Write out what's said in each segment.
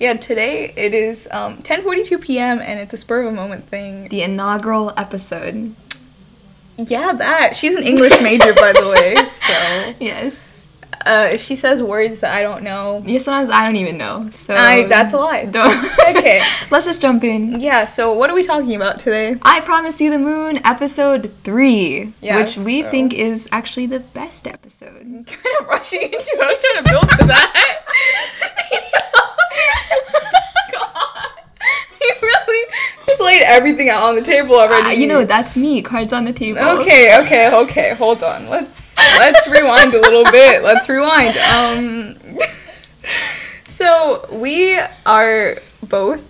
Yeah, today it is 10:42 p.m. and it's a spur of a moment thing. The inaugural episode. Yeah, that. She's an English major, by the way, so. Yes. She says words that I don't know. Yeah, sometimes I don't even know, so... that's a lie. Don't... Okay. Let's just jump in. Yeah, so what are we talking about today? I Promise You the Moon, episode 3, which we think is actually the best episode. I'm kind of rushing into it. I was trying to build to that. You really just laid everything out on the table already. That's me. Cards on the table. Okay. Hold on. Let's rewind a little bit. Let's rewind. So we are both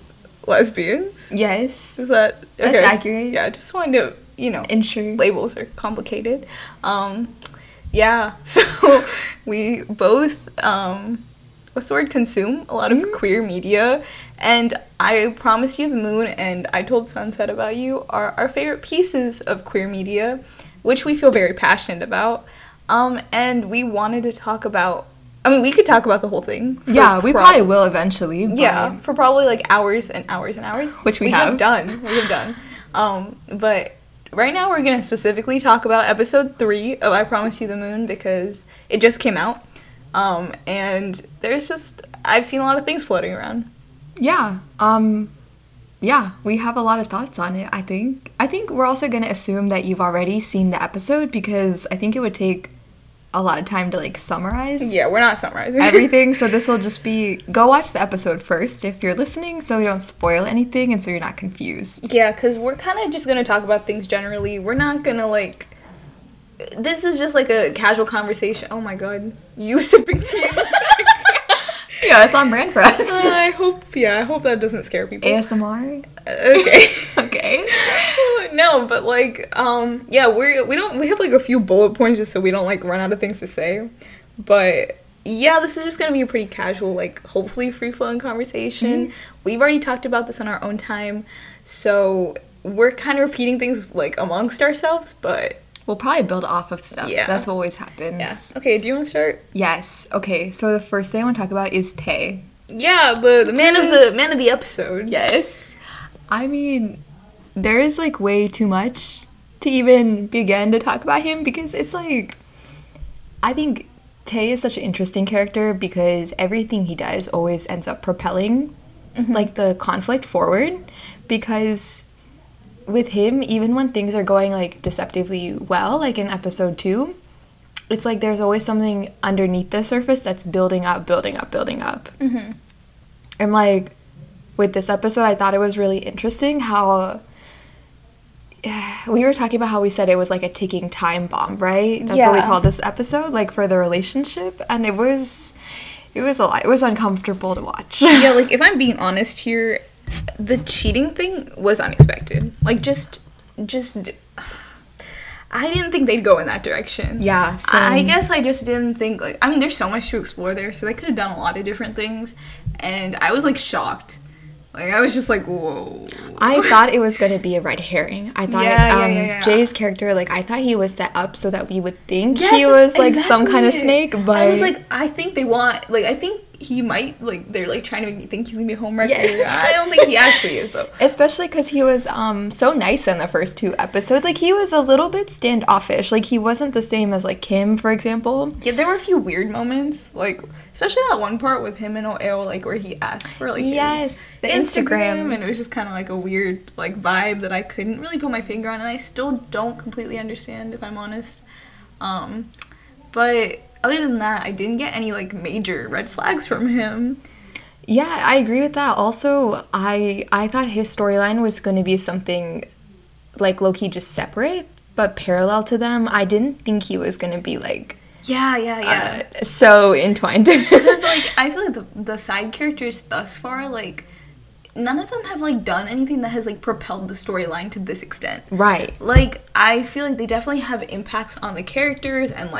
lesbians. Yes. Is that okay? That's accurate? Yeah. Just wanted to ensure labels are complicated. Yeah. So we both what's the word? Consume a lot of queer media. And I Promise You the Moon and I Told Sunset About You are our favorite pieces of queer media, which we feel very passionate about. And we wanted to talk about... I mean, we could talk about the whole thing. We probably will eventually. Yeah, for probably like hours and hours and hours. Which we have done. But right now we're going to specifically talk about episode 3 of I Promise You the Moon because it just came out. And there's just... I've seen a lot of things floating around. Yeah, we have a lot of thoughts on it, I think. I think we're also going to assume that you've already seen the episode because I think it would take a lot of time to, summarize. Yeah, we're not summarizing. Everything, so this will just be, go watch the episode first if you're listening so we don't spoil anything and so you're not confused. Yeah, because we're kind of just going to talk about things generally. We're not going to, this is just, a casual conversation. Oh, my God. You sipping tea. Yeah, it's on brand for us. I hope that doesn't scare people. ASMR? Okay. Okay. No, but, we have, a few bullet points just so we don't, run out of things to say. But, yeah, this is just going to be a pretty casual, hopefully free-flowing conversation. Mm-hmm. We've already talked about this on our own time, so we're kind of repeating things, amongst ourselves, but... We'll probably build off of stuff. Yeah. That's what always happens. Yeah. Okay, do you want to start? Yes. Okay, so the first thing I want to talk about is Tae. Yeah, the man of the episode. Yes. I mean, there is, way way too much to even begin to talk about him because it's, I think Tae is such an interesting character because everything he does always ends up propelling, the conflict forward because... With him, even when things are going, deceptively well, in episode 2, it's there's always something underneath the surface that's building up. Mm-hmm. And, with this episode, I thought it was really interesting how... We were talking about how we said it was, a ticking time bomb, right? That's what we called this episode, for the relationship. And it was a lot. It was uncomfortable to watch. Yeah, if I'm being honest here... The cheating thing was unexpected. Just I didn't think they'd go in that direction. Yeah, so I guess I just didn't think, there's so much to explore there, so they could have done a lot of different things, and I was, shocked. I was just whoa. I thought it was going to be a red herring. I thought Jay's character, I thought he was set up so that we would think he was, some kind of snake, but... I was I think they want, I think... He might, they're, trying to make me think he's gonna be a homewrecker. Yes. I don't think he actually is, though. Especially because he was, so nice in the first 2 episodes. He was a little bit standoffish. He wasn't the same as, Kim, for example. Yeah, there were a few weird moments, especially that one part with him and O'Ale, where he asked for, his the Instagram. And it was just kind of, a weird, vibe that I couldn't really put my finger on, and I still don't completely understand, if I'm honest. But... Other than that, I didn't get any, major red flags from him. Yeah, I agree with that. Also, I thought his storyline was going to be something, low-key just separate, but parallel to them. I didn't think he was going to be, so entwined. Because, I feel like the side characters thus far, none of them have, done anything that has, propelled the storyline to this extent. Right. I feel like they definitely have impacts on the characters and,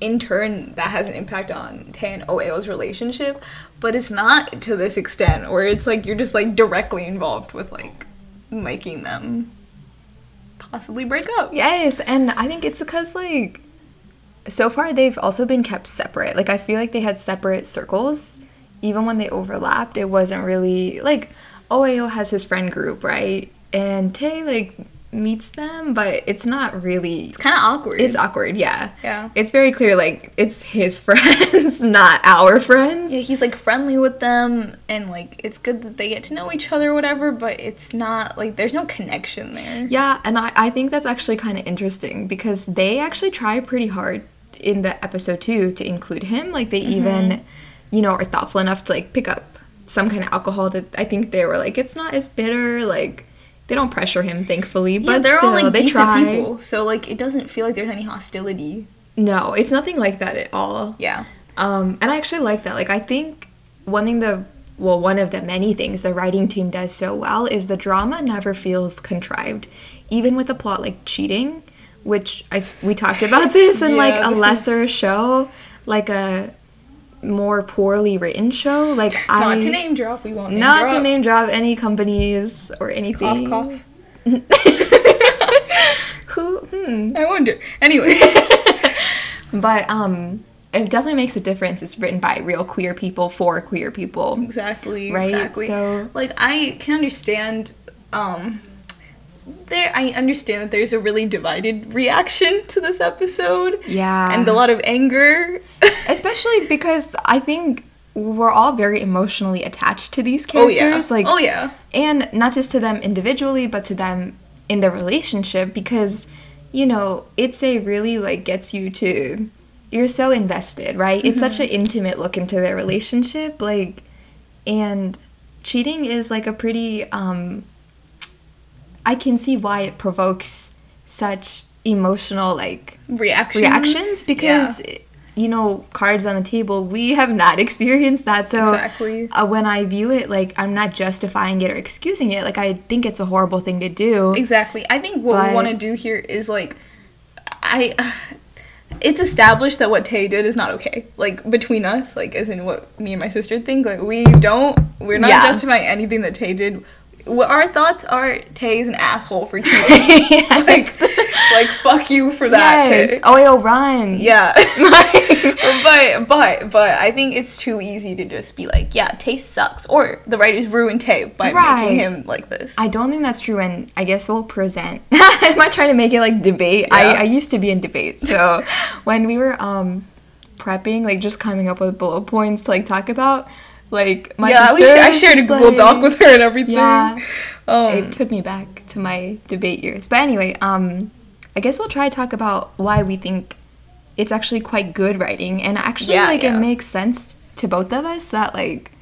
in turn, that has an impact on Tae and O'Ale's relationship, but it's not to this extent where it's you're just directly involved with making them possibly break up. Yes, and I think it's because so far they've also been kept separate. I feel like they had separate circles, even when they overlapped, it wasn't really, like, OAO has his friend group, right? And Tae, like, meets them, but it's not really... It's kind of awkward. It's awkward, yeah. Yeah. It's very clear, like, it's his friends, not our friends. Yeah, he's, like, friendly with them, and, like, it's good that they get to know each other or whatever, but it's not, like, there's no connection there. Yeah, and I think that's actually kind of interesting, because they actually try pretty hard in the episode 2 to include him. Like, they even, you know, are thoughtful enough to, like, pick up some kind of alcohol that I think they were like, it's not as bitter, like... They don't pressure him, thankfully, but yeah, they're still, all, like, they decent try. People, so, like, it doesn't feel like there's any hostility. No, it's nothing like that at all. Yeah. And I actually like that. Like, I think one of the many things the writing team does so well is the drama never feels contrived, even with a plot like cheating, which we talked about this in, yeah, like, a lesser show, like a more poorly written show, like not to name drop, we won't name drop. Not to name drop any companies or anything. Cough, cough. I wonder. Anyways. But, it definitely makes a difference. It's written by real queer people for queer people. Exactly. Right? Exactly. So, like, I can understand, I understand that there's a really divided reaction to this episode. Yeah. And a lot of anger. Especially because I think we're all very emotionally attached to these characters. Oh, yeah. Like, oh, yeah. And not just to them individually, but to them in their relationship. Because, you know, Itzay really, like, gets you to... You're so invested, right? Mm-hmm. It's such an intimate look into their relationship. Like, and cheating is, like, a pretty... I can see why it provokes such emotional, like... Reactions. Because, yeah. You know, cards on the table, we have not experienced that. So exactly. When I view it, like, I'm not justifying it or excusing it. Like, I think it's a horrible thing to do. Exactly. I think what we want to do here is, like, it's established that what Tae did is not okay. Like, between us, like, as in what me and my sister think, like, we're not justifying anything that Tae did. Our thoughts are, Tae's an asshole for cheating. Yes. Like, fuck you for that, yes. Tae. OAO, run. Yeah. But I think it's too easy to just be like, yeah, Tae sucks. Or the writers ruined Tae by making him like this. I don't think that's true, and I guess we'll present. I'm not trying to make it, like, debate. Yeah. I used to be in debate, so when we were prepping, like, just coming up with bullet points to, like, talk about... Like, my sister... Yeah, I shared a Google Doc with her and everything. Yeah. It took me back to my debate years. But anyway, I guess we'll try to talk about why we think it's actually quite good writing. And actually, it makes sense to both of us that, like,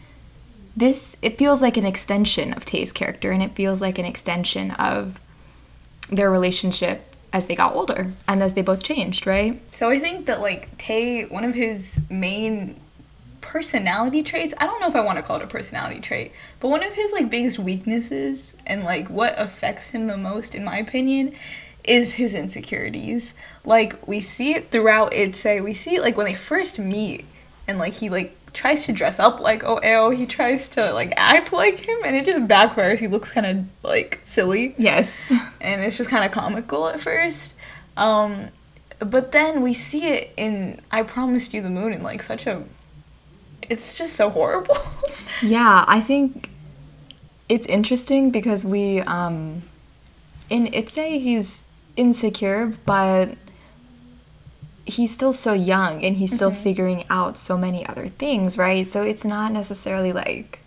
this... It feels like an extension of Tae's character, and it feels like an extension of their relationship as they got older and as they both changed, right? So I think that, like, Tae, one of his main... personality traits, I don't know if I want to call it a personality trait, but one of his, like, biggest weaknesses and, like, what affects him the most, in my opinion, is his insecurities. Like, we see it throughout Itzay. We see it, like, when they first meet, and, like, he, like, tries to dress up like OAO. He tries to, like, act like him, and it just backfires. He looks kind of, like, silly. Yes. And it's just kind of comical at first. But then we see it in I Promised You the Moon in, like, such a... It's just so horrible. Yeah, I think it's interesting because we, in Itzay, he's insecure, but he's still so young and he's still figuring out so many other things, right? So it's not necessarily like...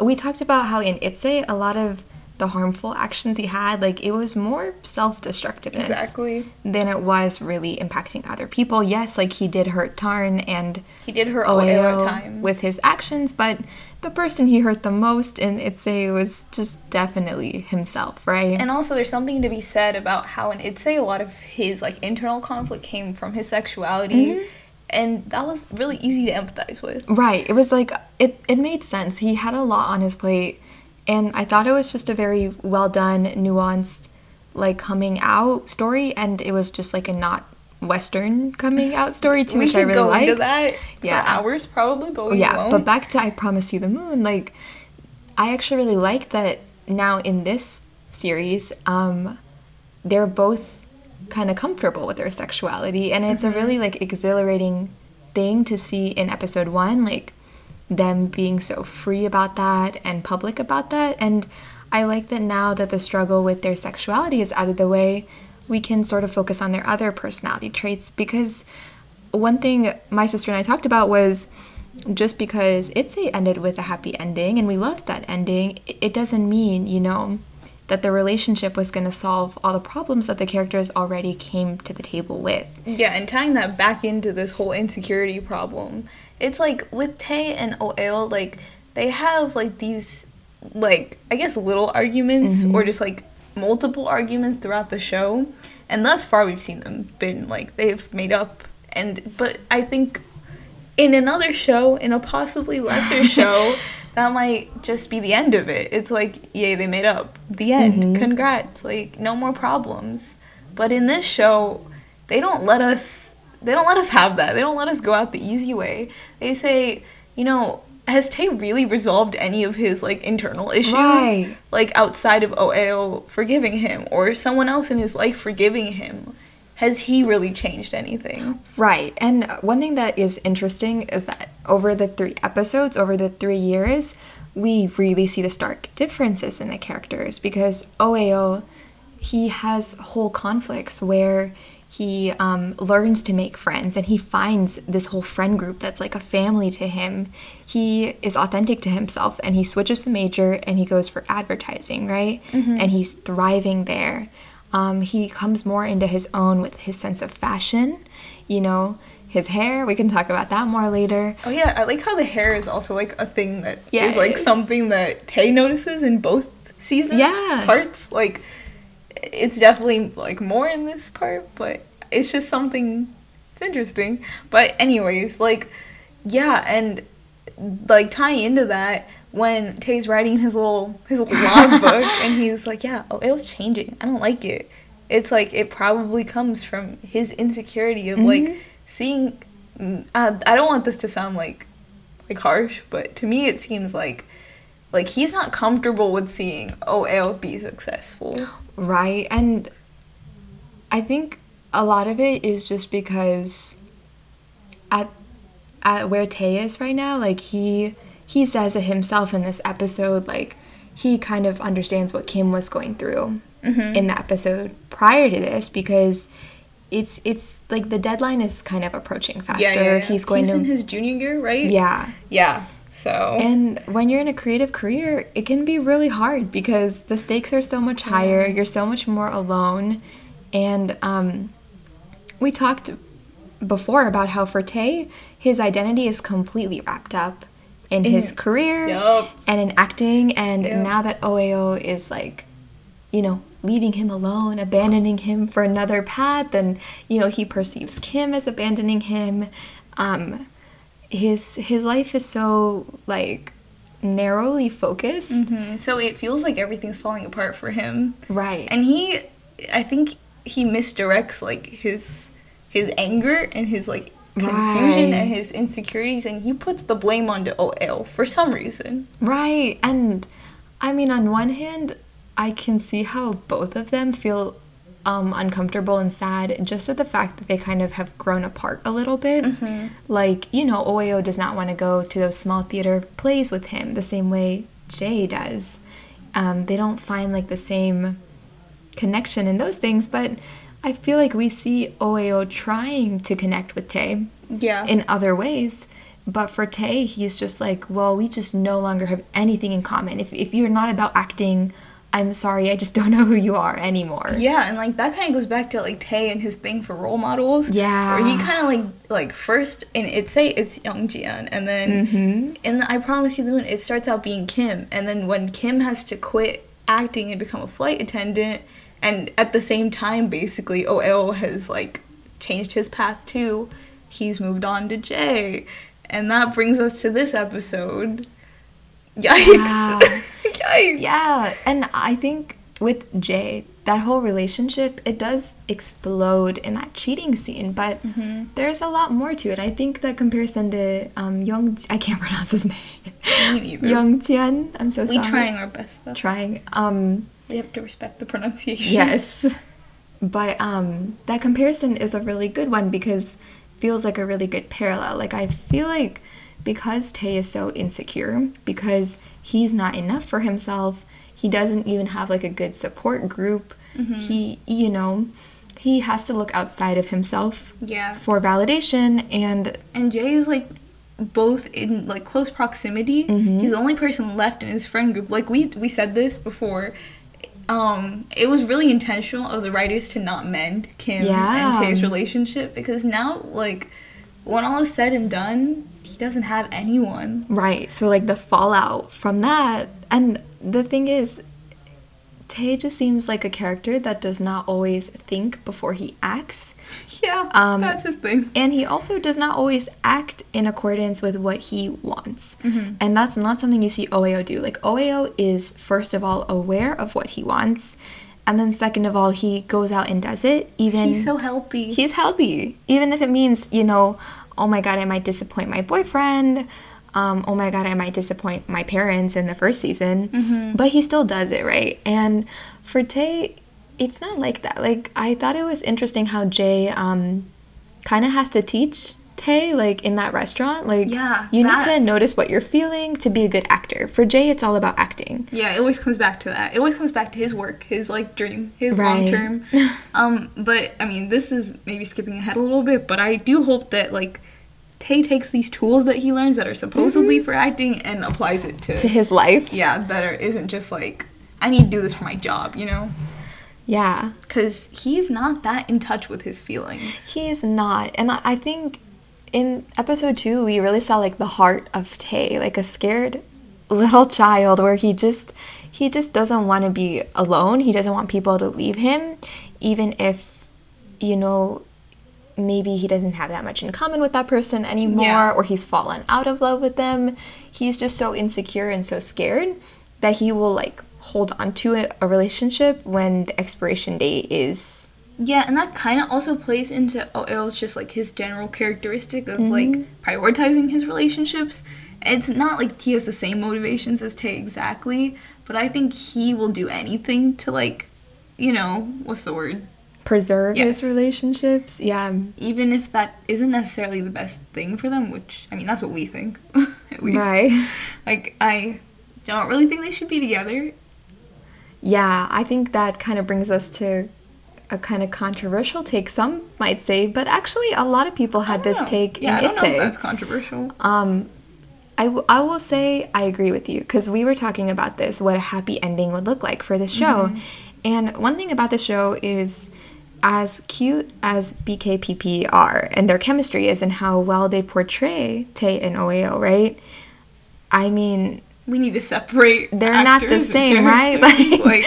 We talked about how in Itzay, a lot of the harmful actions he had, like, it was more self-destructiveness than it was really impacting other people. Yes, like, he did hurt Tarn and he did hurt OAO at times with his actions, but the person he hurt the most in Itzay was just definitely himself, right? And also, there's something to be said about how in Itzay, a lot of his, like, internal conflict came from his sexuality. And that was really easy to empathize with. Right. It was like, it made sense. He had a lot on his plate. And I thought it was just a very well-done, nuanced, like, coming-out story. And it was just, like, a not-Western coming-out story, too, which I really liked. We could go into that for hours, probably, but we won't. But back to I Promise You the Moon, like, I actually really like that now in this series, they're both kind of comfortable with their sexuality. And it's a really, like, exhilarating thing to see in episode 1, like, them being so free about that and public about that. And I like that now that the struggle with their sexuality is out of the way, we can sort of focus on their other personality traits. Because one thing my sister and I talked about was, just because Itzy ended with a happy ending and we loved that ending, it doesn't mean, you know, that the relationship was going to solve all the problems that the characters already came to the table with. Yeah, and tying that back into this whole insecurity problem, it's like with Tae and Oeil, like, they have, like, these, like, I guess little arguments, mm-hmm. or just, like, multiple arguments throughout the show, and thus far we've seen them been, like, they've made up, but I think in another show, in a possibly lesser show, that might just be the end of it. It's like, yay, they made up. The end. Mm-hmm. Congrats. Like, no more problems. But in this show, they don't let us have that. They don't let us go out the easy way. They say, you know, has Tae really resolved any of his, like, internal issues? Right. Like, outside of Oeil forgiving him, or someone else in his life forgiving him. Has he really changed anything? Right. And one thing that is interesting is that over the 3 episodes, over the 3 years, we really see the stark differences in the characters. Because Oeo, he has whole conflicts where he learns to make friends, and he finds this whole friend group that's like a family to him. He is authentic to himself, and he switches the major, and he goes for advertising, right? Mm-hmm. And he's thriving there. He comes more into his own with his sense of fashion, you know, his hair. We can talk about that more later. Oh, yeah. I like how the hair is also, like, a thing that is, like, something that Tae notices in both seasons, parts. Like, it's definitely, like, more in this part, but it's just something, it's interesting. But anyways, like, yeah, and, like, tying into that, when Tae's writing his little logbook, and he's like, yeah, oh, it was changing. I don't like it. It's like, it probably comes from his insecurity of, mm-hmm. like, seeing... I don't want this to sound, like harsh, but to me it seems like, he's not comfortable with seeing Oeil be successful. Right, and I think a lot of it is just because at where Tae is right now, like, He says it himself in this episode, like, he kind of understands what Kim was going through mm-hmm. in the episode prior to this, because it's like the deadline is kind of approaching faster. Yeah. He's in his junior year, right? Yeah. Yeah. So. And when you're in a creative career, it can be really hard because the stakes are so much higher. You're so much more alone. And we talked before about how for Tae, his identity is completely wrapped up in his career and in acting, and now that Oeo is, like, you know, leaving him alone, abandoning him for another path, and, you know, he perceives Kim as abandoning him, his life is so, like, narrowly focused, mm-hmm. so it feels like everything's falling apart for him, right? And I think he misdirects, like, his anger and his, like, confusion and his insecurities, and he puts the blame onto Oeil for some reason. Right, and I mean, on one hand, I can see how both of them feel uncomfortable and sad just at the fact that they kind of have grown apart a little bit. Mm-hmm. Like, you know, Oeil does not want to go to those small theater plays with him the same way Jay does. They don't find, like, the same connection in those things, but I feel like we see Oeo trying to connect with Tae in other ways, but for Tae, he's just like, well, we just no longer have anything in common. If you're not about acting, I'm sorry, I just don't know who you are anymore. Yeah, and, like, that kind of goes back to, like, Tae and his thing for role models. Yeah. Where he kind of, like first, in Itzy, it's Young Jian, and then in I Promise You the Moon, it starts out being Kim, and then when Kim has to quit acting and become a flight attendant... And at the same time, basically, Oeil has, like, changed his path, too. He's moved on to Jay. And that brings us to this episode. Yikes. Wow. Yikes. Yeah, and I think with Jay, that whole relationship, it does explode in that cheating scene. But there's a lot more to it. I think the comparison to Young... I can't pronounce his name. Me neither. Young Jian. I'm so sorry. We're trying our best, though. They have to respect the pronunciation. Yes. But that comparison is a really good one because it feels like a really good parallel. Like, I feel like because Tae is so insecure, because he's not enough for himself, he doesn't even have, like, a good support group. Mm-hmm. He has to look outside of himself for validation. And Jay is, like, both in, like, close proximity. Mm-hmm. He's the only person left in his friend group. Like, we said this before. It was really intentional of the writers to not mend Kim and Tae's relationship, because now, like, when all is said and done, he doesn't have anyone. Right. So, like, the fallout from that, and the thing is, Tae just seems like a character that does not always think before he acts. Yeah, that's his thing. And he also does not always act in accordance with what he wants. Mm-hmm. And that's not something you see OAO do. Like, OAO is, first of all, aware of what he wants. And then second of all, he goes out and does it. He's so healthy. He's healthy. Even if it means, oh my god, I might disappoint my boyfriend. Oh my god, I might disappoint my parents in the first season. Mm-hmm. But he still does it, right? And for Tae, it's not like that. Like, I thought it was interesting how Jay kind of has to teach Tae, like, in that restaurant. Like, you need to notice what you're feeling to be a good actor. For Jay, it's all about acting. Yeah, it always comes back to that. It always comes back to his work, his, like, dream, his long-term. But, I mean, this is maybe skipping ahead a little bit, but I do hope that, like, Tae takes these tools that he learns that are supposedly for acting and applies it to his life. Yeah, isn't just, like, I need to do this for my job, Yeah. Because he's not that in touch with his feelings. He is not. And I think in episode 2, we really saw, like, the heart of Tae, like a scared little child where he just doesn't want to be alone. He doesn't want people to leave him, even if, maybe he doesn't have that much in common with that person anymore, or he's fallen out of love with them. He's just so insecure and so scared that he will, like, hold on to a relationship when the expiration date is... Yeah, and that kind of also plays into OL's just, like, his general characteristic of, like, prioritizing his relationships. It's not like he has the same motivations as Tae exactly, but I think he will do anything to, like, what's the word? Preserve his relationships, even if that isn't necessarily the best thing for them, which, I mean, that's what we think, at least. Right. Like, I don't really think they should be together. Yeah, I think that kind of brings us to a kind of controversial take, some might say, but actually a lot of people had this take in Itse. Yeah, I don't know if that's controversial. I will say I agree with you, because we were talking about this, what a happy ending would look like for this show, and one thing about the show is... as cute as BKPP are and their chemistry is and how well they portray Tae and OAO, right? I mean... we need to separate actors. They're not the same, right? Like,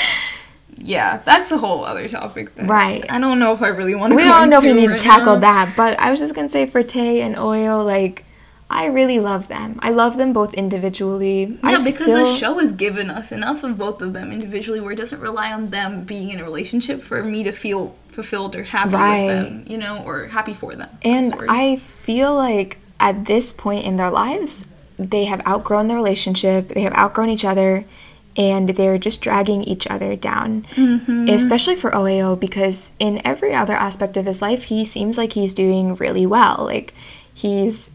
yeah, that's a whole other topic. Right. I don't know if I really want to go into it. We don't know if we need to tackle that, but I was just going to say for Tae and OAO, like... I really love them. I love them both individually. Yeah, because the show has given us enough of both of them individually where it doesn't rely on them being in a relationship for me to feel fulfilled or happy with them, or happy for them. And I feel like at this point in their lives, they have outgrown their relationship, they have outgrown each other, and they're just dragging each other down, especially for OAO, because in every other aspect of his life, he seems like he's doing really well. Like, he's...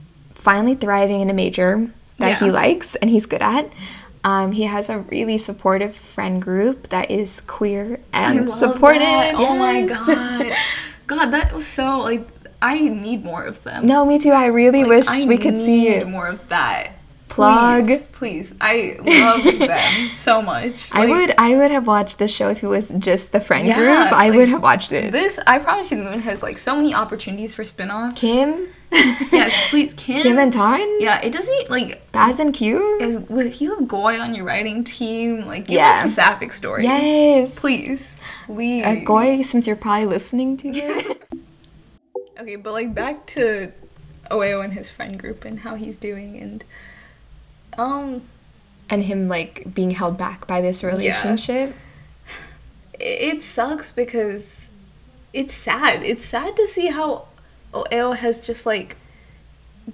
finally thriving in a major that he likes and he's good at. He has a really supportive friend group that is queer and supportive. Yes. Oh my god. God, that was so, like, I need more of them. No, me too. I really wish we could see more of that. Plug. Please. I love them so much. Like, I would have watched this show if it was just the friend group. I would have watched it. This, I promise you, the Moon has, like, so many opportunities for spin-offs. Kim? Yes, please, Kim. Kim and Tarn? Yeah, it doesn't, like... Baz and Q? If you have Goy on your writing team, like, give us a sapphic story. Yes. Please. Goy, since you're probably listening to it. Okay, but, like, back to OAO and his friend group and how he's doing and him, like, being held back by this relationship. Yeah. It sucks because it's sad. It's sad to see how OAO has just, like,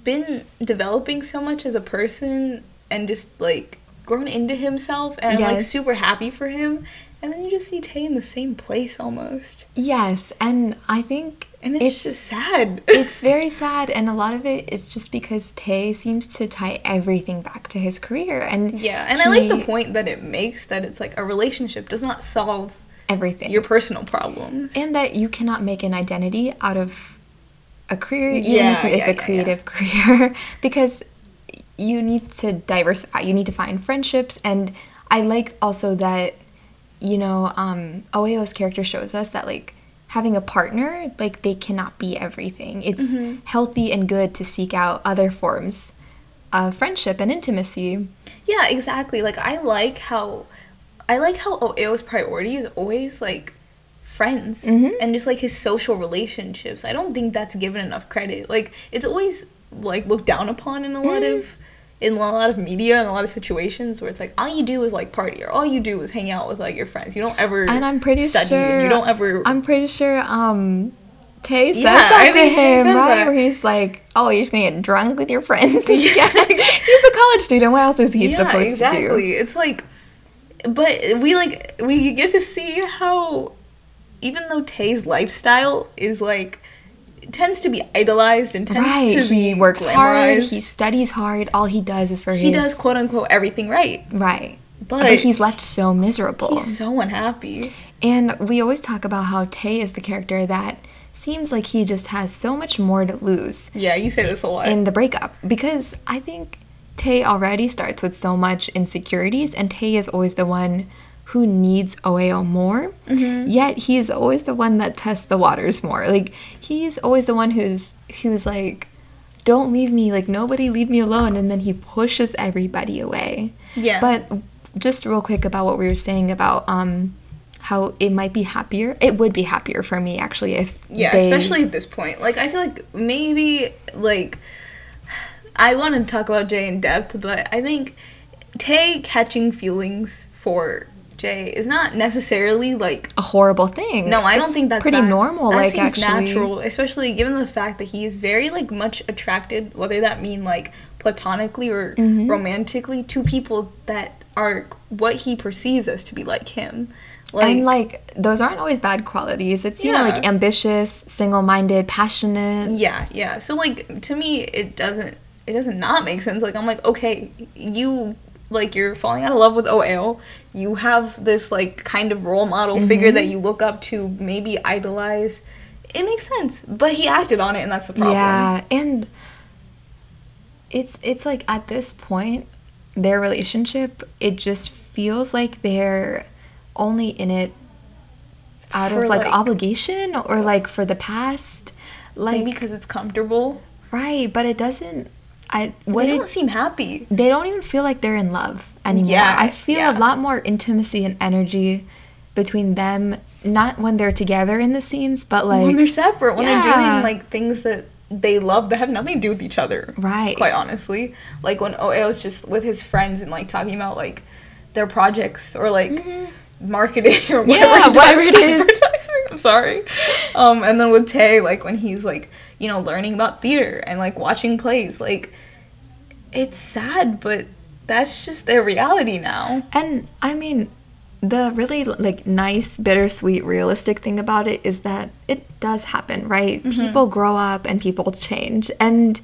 been developing so much as a person and just, like, grown into himself, and I'm, like, super happy for him. And then you just see Tae in the same place almost. Yes, and I think And it's just sad. It's very sad. And a lot of it is just because Tae seems to tie everything back to his career. And yeah, and I like the point that it makes, that it's like a relationship does not solve everything, your personal problems. And that you cannot make an identity out of a career, even if it is a creative career. Because you need to diversify. You need to find friendships. And I like also that, you know, Oeo's character shows us that, like, having a partner, like, they cannot be everything. It's healthy and good to seek out other forms of friendship and intimacy. Yeah, exactly. Like, I like how Oeo's priority is always, like, friends and just, like, his social relationships. I don't think that's given enough credit. Like, it's always, like, looked down upon in a lot of media and a lot of situations where it's like, all you do is, like, party, or all you do is hang out with, like, your friends. You don't ever I'm pretty sure Tae says that to him, right? Where he's like, oh, you're just gonna get drunk with your friends. Yeah. He's a college student. What else is he supposed to do? It's like, but we get to see how, even though Tae's lifestyle is, like, tends to be idolized and tends to be he works glamorized. Hard, he studies hard, all he does is he does quote-unquote everything right, but he's left so miserable, he's so unhappy. And we always talk about how Tae is the character that seems like he just has so much more to lose. Yeah, you say this a lot in the breakup, because I think Tae already starts with so much insecurities, and Tae is always the one who needs Oeo more, yet he is always the one that tests the waters more. Like, he's always the one who's like, don't leave me, like, nobody leave me alone, and then he pushes everybody away. Yeah. But just real quick about what we were saying about how it would be happier for me, actually, if especially at this point. Like, I feel like maybe, like, I want to talk about Jay in depth, but I think Tae catching feelings for Jay is not necessarily, like, a horrible thing. No, I don't think that's pretty normal. That, like, seems actually natural, especially given the fact that he is very, like, much attracted, whether that mean, like, platonically or romantically, to people that are what he perceives as to be like him. Like, and, like, those aren't always bad qualities. It's, you know, like, ambitious, single-minded, passionate. Yeah, yeah. So, like, to me, it doesn't not make sense. Like, I'm like, okay, you, like, you're falling out of love with Oeo. You have this, like, kind of role model figure that you look up to, maybe idolize. It makes sense. But he acted on it, and that's the problem. Yeah, and it's like, at this point, their relationship, it just feels like they're only in it out of, like, obligation or, like, for the past. Like, because it's comfortable. Right, but it doesn't... they don't seem happy. They don't even feel like they're in love anymore. Yeah, I feel a lot more intimacy and energy between them, not when they're together in the scenes, but, like, when they're separate, when they're doing, like, things that they love that have nothing to do with each other. Right. Quite honestly. Like, when Oeo's just with his friends and, like, talking about, like, their projects or, like, marketing or whatever it is. Advertising. I'm sorry. And then with Tae, like, when he's, like, you know, learning about theater and, like, watching plays. Like, it's sad, but that's just their reality now. And, I mean, the really, like, nice, bittersweet, realistic thing about it is that it does happen, right? Mm-hmm. People grow up and people change. And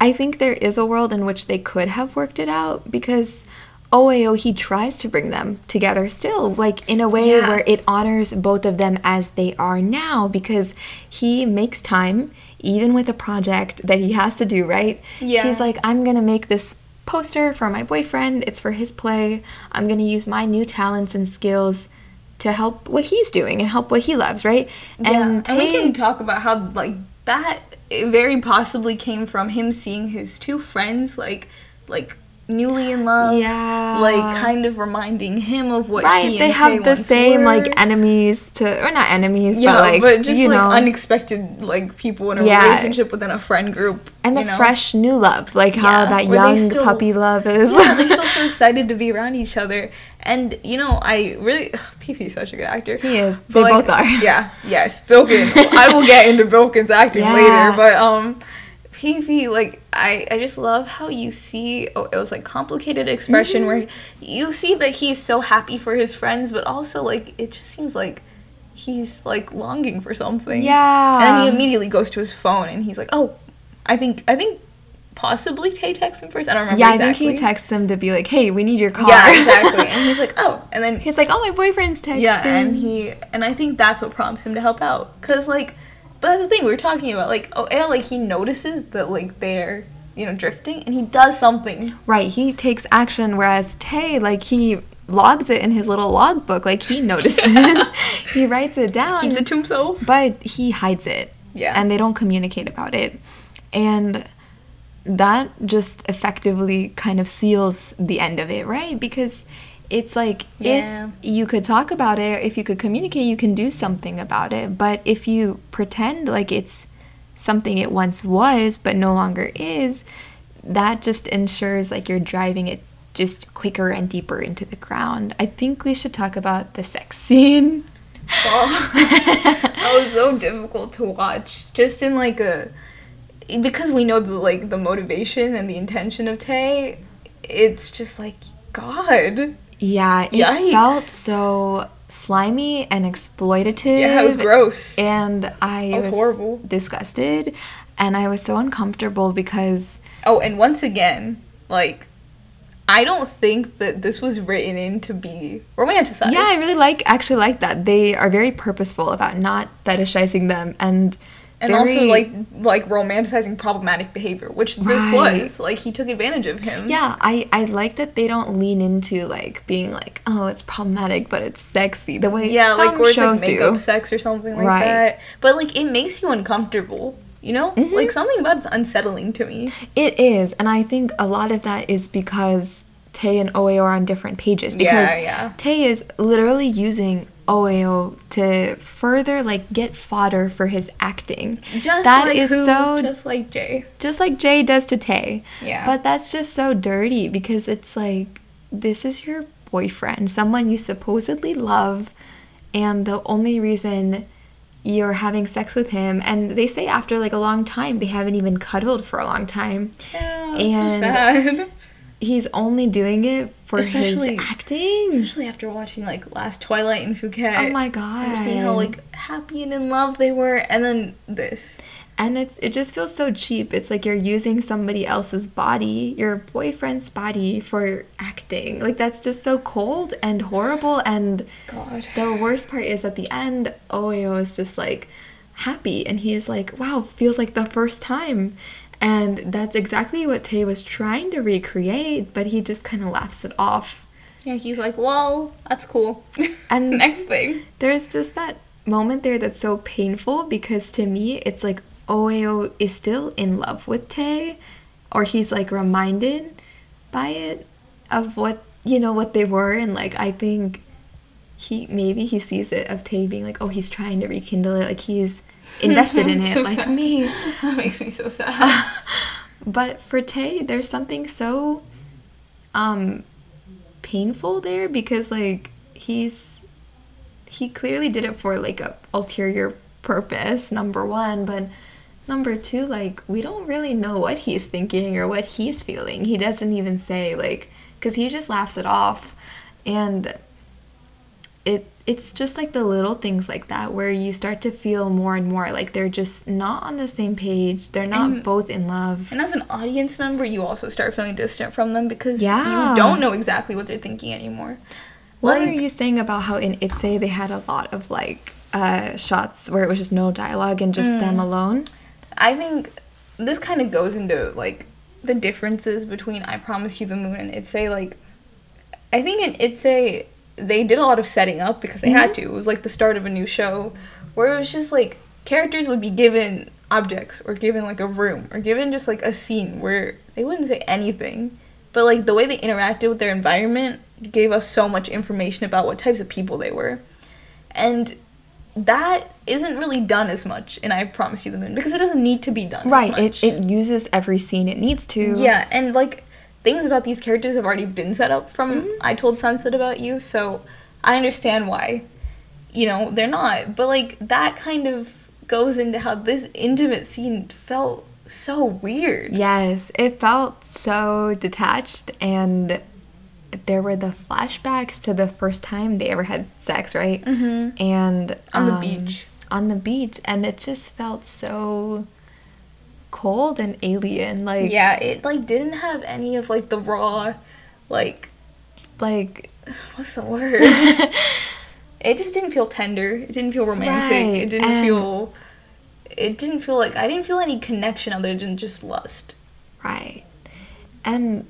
I think there is a world in which they could have worked it out, because Oeo, he tries to bring them together still, like, in a way where it honors both of them as they are now, because he makes time, even with a project that he has to do, right? Yeah. He's like, I'm going to make this poster for my boyfriend. It's for his play. I'm going to use my new talents and skills to help what he's doing and help what he loves, right? Yeah. And we can talk about how, like, that very possibly came from him seeing his two friends, like newly in love, like, kind of reminding him of what he and Tae once were. Right, they have the same, like, enemies to, or not enemies, but, like, but just, you like, know, unexpected, like, people in a relationship within a friend group. And the fresh new love, like, how that young still, puppy love is. Yeah, they're still so excited to be around each other. And, you know, I really... P.P. is such a good actor. He is. But, they both are. Yeah, yes. Bilkin. I will get into Bilkin's acting later, but, P.P., like, I just love how you see Oeo's, like, complicated expression where you see that he's so happy for his friends, but also, like, it just seems like he's like longing for something. Yeah. And then he immediately goes to his phone and he's like, oh, I think possibly Tay texts him first. I don't remember exactly. Yeah, I think he texts him to be like, hey, we need your car. Yeah, exactly. And he's like, oh. And then he's like, oh, my boyfriend's texting. Yeah, and I think that's what prompts him to help out. Because, like, but that's the thing we were talking about. Like, Oel, like, he notices that, like, they're, you know, drifting. And he does something. Right. He takes action. Whereas Tay, like, he logs it in his little logbook. Like, he notices. Yeah. He writes it down. Keeps it to himself. But he hides it. Yeah. And they don't communicate about it. And that just effectively kind of seals the end of it, right? Because it's like, yeah, if you could talk about it, if you could communicate, you can do something about it. But if you pretend like it's something it once was but no longer is, that just ensures like you're driving it just quicker and deeper into the ground. I think we should talk about the sex scene. Oh, that was so difficult to watch. Just in like a... Because we know, like, the motivation and the intention of Tay, it's just like, God. Yeah, it Yikes. Felt so slimy and exploitative. Yeah, it was gross. And I was horrible. Disgusted. And I was so uncomfortable because... Oh, and once again, like, I don't think that this was written in to be romanticized. Yeah, I really actually like that. They are very purposeful about not fetishizing them and also, like romanticizing problematic behavior, which this was. Like, he took advantage of him. Yeah, I like that they don't lean into, like, being like, oh, it's problematic, but it's sexy. The way some like, where it's, shows like, makeup do. Sex or something like that. But, like, it makes you uncomfortable, you know? Mm-hmm. Like, something about it's unsettling to me. It is, and I think a lot of that is because Tay and Oeo are on different pages. Because Tay is literally using... Oeo to further like get fodder for his acting. Just like Jay. Just like Jay does to Tay. Yeah. But that's just so dirty because it's like, this is your boyfriend, someone you supposedly love, and the only reason you're having sex with him, and they say after like a long time, they haven't even cuddled for a long time. Yeah, that's so sad. He's only doing it for his acting. Especially after watching, like, Last Twilight and Phuket. Oh, my God. And seeing how, like, happy and in love they were. And then this. And it just feels so cheap. It's like you're using somebody else's body, your boyfriend's body, for acting. Like, that's just so cold and horrible. And God. The worst part is at the end, Oeo is just, like, happy. And he is like, wow, feels like the first time. And that's exactly what Tay was trying to recreate, but he just kind of laughs it off. Yeah, he's like, well, that's cool. And next thing. There's just that moment there that's so painful because to me, it's like Oeo is still in love with Tay, or he's like reminded by it of what, you know, what they were. And like, I think maybe he sees it of Tay being like, oh, he's trying to rekindle it. Like he's invested in it, so like sad. Me. That makes me so sad. But for Tay, there's something so painful there because, like, he clearly did it for, like, a ulterior purpose, number one. But number two, like, we don't really know what he's thinking or what he's feeling. He doesn't even say, like, because he just laughs it off. And it's just like the little things like that where you start to feel more and more like they're just not on the same page. They're not both in love. And as an audience member, you also start feeling distant from them because you don't know exactly what they're thinking anymore. What were you saying about how in Itzay they had a lot of like shots where it was just no dialogue and just them alone? I think this kind of goes into like the differences between I Promise You the Moon and Itzay. Like, I think in Itzay... they did a lot of setting up because they had to. It was like the start of a new show where it was just like characters would be given objects or given like a room or given just like a scene where they wouldn't say anything. But like the way they interacted with their environment gave us so much information about what types of people they were. And that isn't really done as much in I Promise You the Moon because it doesn't need to be done as much. It uses every scene it needs to. Yeah, and like... things about these characters have already been set up from I Told Sunset About You, so I understand why, you know, they're not. But, like, that kind of goes into how this intimate scene felt so weird. Yes, it felt so detached and there were the flashbacks to the first time they ever had sex, right? Mm-hmm. And on the beach. On the beach, and it just felt so cold and alien. Like, yeah, it like didn't have any of like the raw, like what's the word? It just didn't feel tender. It didn't feel romantic. Right. It didn't feel like, I didn't feel any connection other than just lust. Right, and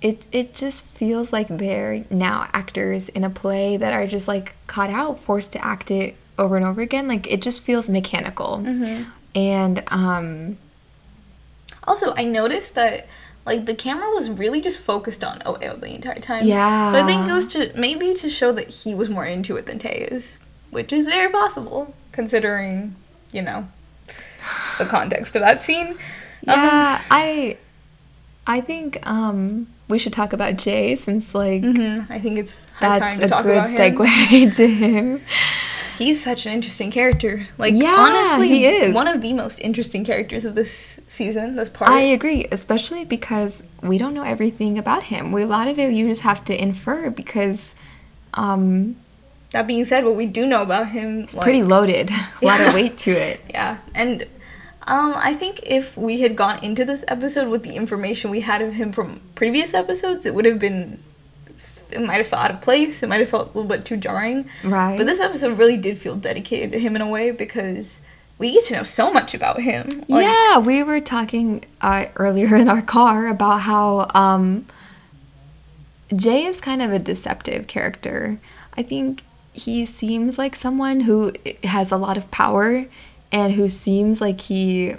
it just feels like they're now actors in a play that are just like caught out, forced to act it over and over again. Like, it just feels mechanical. Mm-hmm. And also, I noticed that like the camera was really just focused on Oel the entire time. Yeah, but I think it was maybe to show that he was more into it than Tay is, which is very possible considering, you know, the context of that scene. Yeah, I think we should talk about Jay since, like... Mm-hmm. I think it's high time to talk about him. That's a good segue to him. He's such an interesting character. Like, yeah, honestly, he is one of the most interesting characters of this season, this part. I agree, especially because we don't know everything about him. A lot of it you just have to infer because... that being said, what we do know about him... It's like, pretty loaded. A lot of weight to it. Yeah, and... I think if we had gone into this episode with the information we had of him from previous episodes, it might have felt out of place, it might have felt a little bit too jarring. Right. But this episode really did feel dedicated to him in a way because we get to know so much about him. Like, yeah, we were talking earlier in our car about how Jay is kind of a deceptive character. I think he seems like someone who has a lot of power and who seems like he...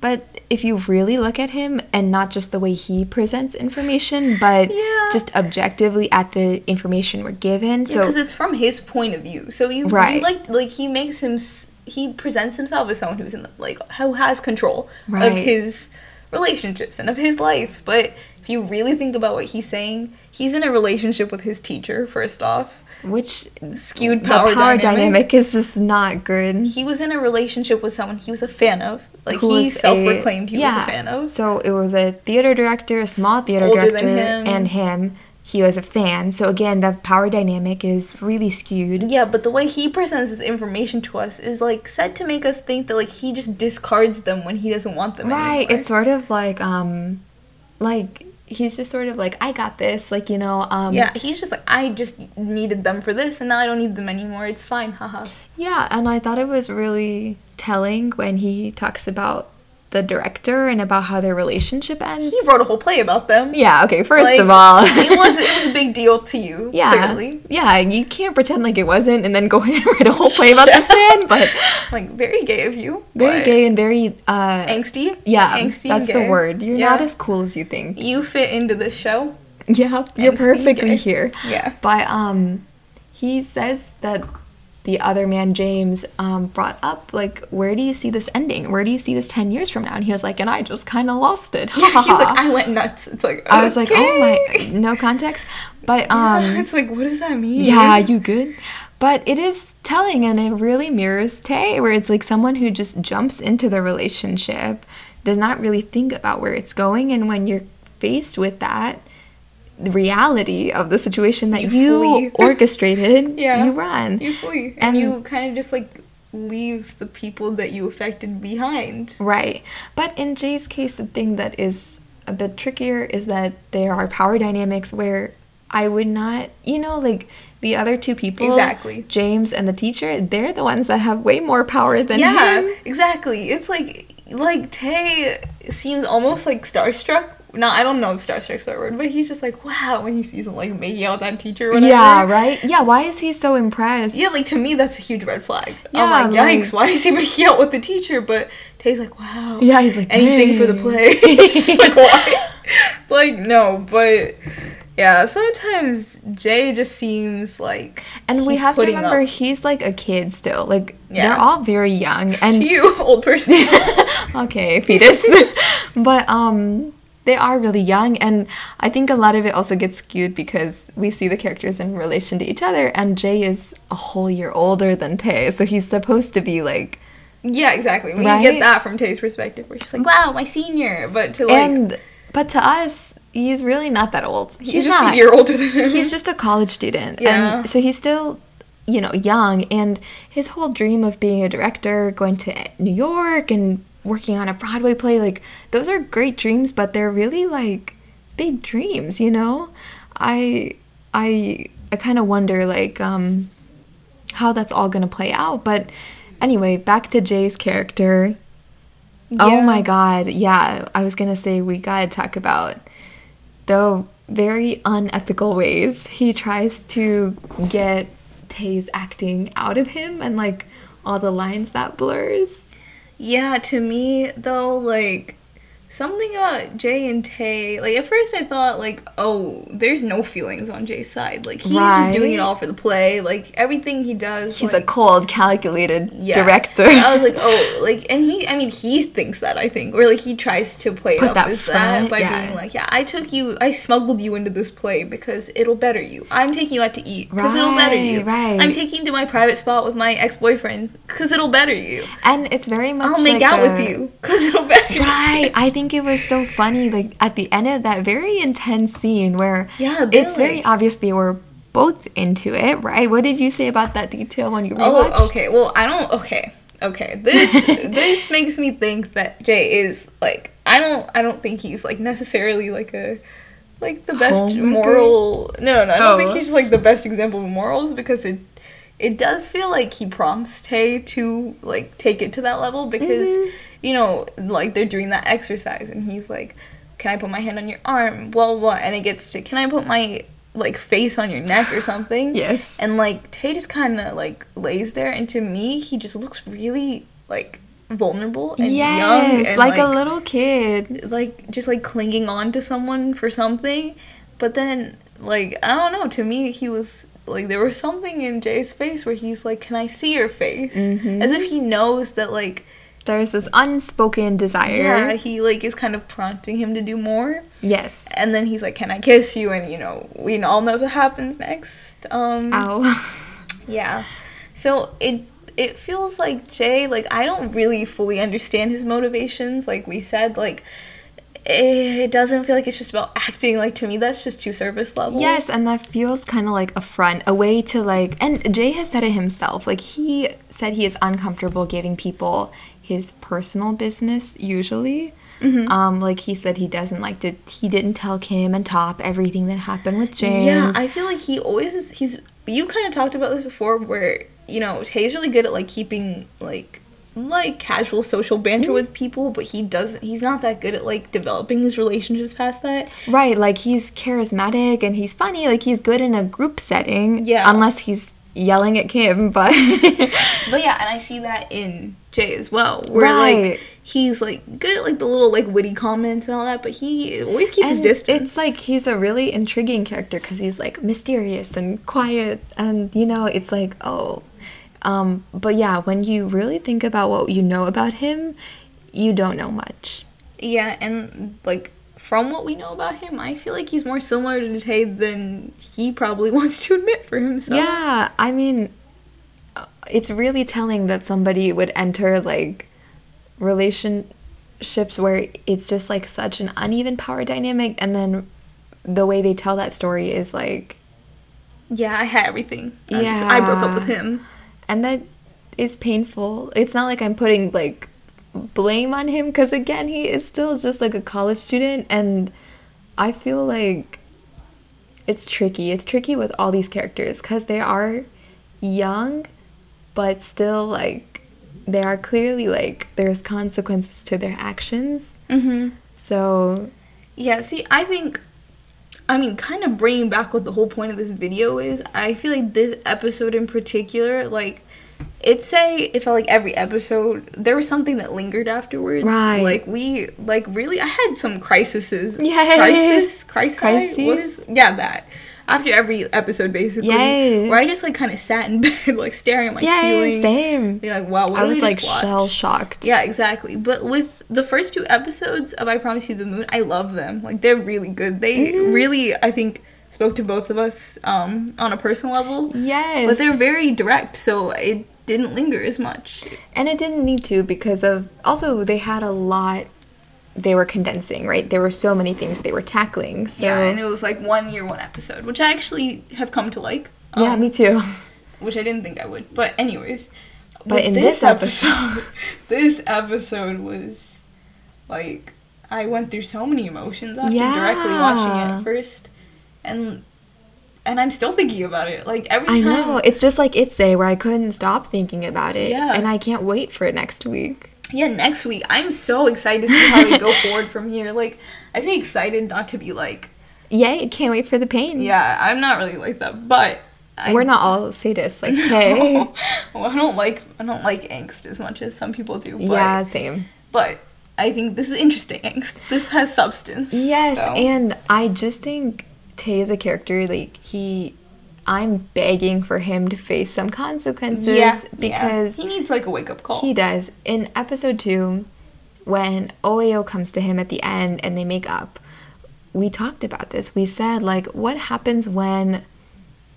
But if you really look at him, and not just the way he presents information, but just objectively at the information we're given. Yeah, because it's from his point of view. So you, right. you like he makes him... He presents himself as someone who's in the, like, who has control of his relationships and of his life. But if you really think about what he's saying, he's in a relationship with his teacher, first off. Which skewed power dynamic is just not good. He was in a relationship with someone he was a fan of. Like, he self-proclaimed he was a fan of. So it was a theater director, a small theater director, and him. He was a fan. So again, the power dynamic is really skewed. Yeah, but the way he presents this information to us is like said to make us think that like he just discards them when he doesn't want them anymore. Right, it's sort of like he's just sort of like, I got this, like, you know. Yeah, he's just like, I just needed them for this, and now I don't need them anymore. It's fine, haha. Yeah, and I thought it was really telling when he talks about the director and about how their relationship ends. He wrote a whole play about them. Yeah, okay, first of all. it was a big deal to you, clearly. Yeah, you can't pretend like it wasn't and then go in and write a whole play about this man, but... Like, very gay of you. Very gay and very... angsty? Yeah, angsty that's the word. You're not as cool as you think. You fit into this show. Yeah, you're perfectly here. Yeah. But he says that the other man, James, brought up, like, where do you see this ending? Where do you see this 10 years from now? And he was like, and I just kind of lost it. Yeah, he's like, I went nuts. It's like, okay. I was like, oh my, no context. But, it's like, what does that mean? Yeah, you good? But it is telling, and it really mirrors Tay, where it's like someone who just jumps into the relationship, does not really think about where it's going, and when you're faced with that, the reality of the situation that you orchestrated, you run. You flee. And you kind of just, like, leave the people that you affected behind. Right. But in Jay's case, the thing that is a bit trickier is that there are power dynamics where I would not, you know, like, the other two people, James and the teacher, they're the ones that have way more power than him. Yeah, exactly. It's like, Tay seems almost, like, starstruck. No, I don't know if starstruck's the right word, but he's just like, wow, when he sees him, like, making out with that teacher or whatever. Yeah, right? Yeah, why is he so impressed? Yeah, like, to me, that's a huge red flag. Yeah, I'm like, yikes, why is he making out with the teacher? But Tay's like, wow. Yeah, he's like, anything for the play. It's just like, why? Like, no, but, yeah, sometimes Jay just seems like and we have to remember, he's, like, a kid still. Like, they're all very young. And to you, old person. Okay, fetus. But, they are really young, and I think a lot of it also gets skewed because we see the characters in relation to each other, and Jay is a whole year older than Tay, so he's supposed to be, like... Yeah, exactly. We get that from Tay's perspective, where she's like, wow, my senior, but to, like... But to us, He's really not that old. He's just not. A year older than him. He's just a college student. Yeah. And so he's still, you know, young. And his whole dream of being a director, going to New York and working on a Broadway play, like, those are great dreams, but they're really, like, big dreams, you know? I kind of wonder, like, how that's all going to play out. But anyway, back to Jay's character. Yeah. Oh, my God. Yeah, I was going to say we got to talk about... though very unethical ways he tries to get Tay's acting out of him and, like, all the lines that blurs. Yeah, to me, though, like, something about Jay and Tay, like, at first I thought, like, oh, there's no feelings on Jay's side. Like, he's just doing it all for the play. Like, everything he does. He's like, a cold, calculated director. And I was like, oh, like, and he thinks that, I think. Or, like, he tries to play it up as that by being like, yeah, I smuggled you into this play because it'll better you. I'm taking you out to eat because it'll better you. Right. I'm taking you to my private spot with my ex-boyfriend because it'll better you. And it's very much I'll make out with you because it'll better you. Right. I think it was so funny, like, at the end of that very intense scene where it's very obvious they were both into it, right? What did you say about that detail when you rewatched? Oh, okay. Well, Okay. This makes me think that Jay is, like, I don't think he's, like, necessarily, like, the best moral... No, I don't think he's, like, the best example of morals because it does feel like he prompts Tay to, like, take it to that level because... Mm-hmm. You know, like, they're doing that exercise, and he's like, can I put my hand on your arm, blah, blah, blah, and it gets to, can I put my, like, face on your neck or something? Yes. And, like, Tay just kind of, like, lays there, and to me, he just looks really, like, vulnerable and young. Yes, like a little kid. Like, just, like, clinging on to someone for something, but then, like, I don't know, to me, he was... like, there was something in Jay's face where he's like, can I see your face? Mm-hmm. As if he knows that, like... there's this unspoken desire. Yeah, he, like, is kind of prompting him to do more. Yes. And then he's like, can I kiss you? And, you know, we all know what happens next. Ow. Yeah. So, it feels like Jay, like, I don't really fully understand his motivations. Like we said, like... it doesn't feel like it's just about acting. Like, to me, that's just too surface level. Yes, and that feels kind of like a front, a way to, like... and Jay has said it himself. Like, he said he is uncomfortable giving people his personal business, usually. Mm-hmm. Like, he said he doesn't like to... he didn't tell Kim and Top everything that happened with James. Yeah, I feel like he always is... he's... you kind of talked about this before where, you know, Tay's really good at, like, keeping, like casual social banter with people, but he's not that good at, like, developing his relationships past that. Right, like, he's charismatic and he's funny, like, he's good in a group setting. Yeah. Unless he's yelling at Kim, but... but yeah, and I see that in Jay as well, where, like, he's, like, good at, like, the little, like, witty comments and all that, but he always keeps his distance. It's, like, he's a really intriguing character because he's, like, mysterious and quiet and, you know, it's like, oh... but yeah, when you really think about what you know about him, you don't know much. Yeah, and, like, from what we know about him, I feel like he's more similar to Tay than he probably wants to admit for himself. Yeah, I mean, it's really telling that somebody would enter, like, relationships where it's just, like, such an uneven power dynamic, and then the way they tell that story is, like... yeah, I had everything. Yeah. I broke up with him. And that is painful. It's not like I'm putting, like, blame on him. Because, again, he is still just, like, a college student. And I feel like it's tricky. It's tricky with all these characters. Because they are young, but still, like, they are clearly, like, there's consequences to their actions. Mm-hmm. So. Yeah, see, I think... I mean, kind of bringing back what the whole point of this video is, I feel like this episode in particular, like, it felt like every episode, there was something that lingered afterwards. Right. Like, we, like, really, I had some crises. Yes. Crisis? What is, yeah, that. After every episode, basically. Yes. Where I just, like, kind of sat in bed, like, staring at my ceiling. Yeah, same. Be like, wow, what I was, we like, shell-shocked. Yeah, exactly. But with the first two episodes of I Promise You the Moon, I love them. Like, they're really good. They really, I think, spoke to both of us on a personal level. Yes. But they're very direct, so it didn't linger as much. And it didn't need to because of... also, they had a lot they were condensing, right? There were so many things they were tackling. So. Yeah, and it was like 1 year, one episode, which I actually have come to like. Yeah, me too. Which I didn't think I would. But anyways. But in this episode... this episode was, like, I went through so many emotions after directly watching it at first. And I'm still thinking about it. Like, every time... I know. It's just like Itze, where I couldn't stop thinking about it. Yeah. And I can't wait for next week. Yeah, next week. I'm so excited to see how we go forward from here. Like, I say excited not to be like... Yay, can't wait for the pain. Yeah, I'm not really like that, but... We're not all sadists, like, hey. No. Well, I don't like angst as much as some people do. But, yeah, same. But I think this is interesting angst. This has substance. Yes, so. And I just think... Tay is a character, like, I'm begging for him to face some consequences. Yeah, because he needs, like, a wake-up call. He does. In episode 2, when Oyo comes to him at the end and they make up, we talked about this. We said, like, what happens when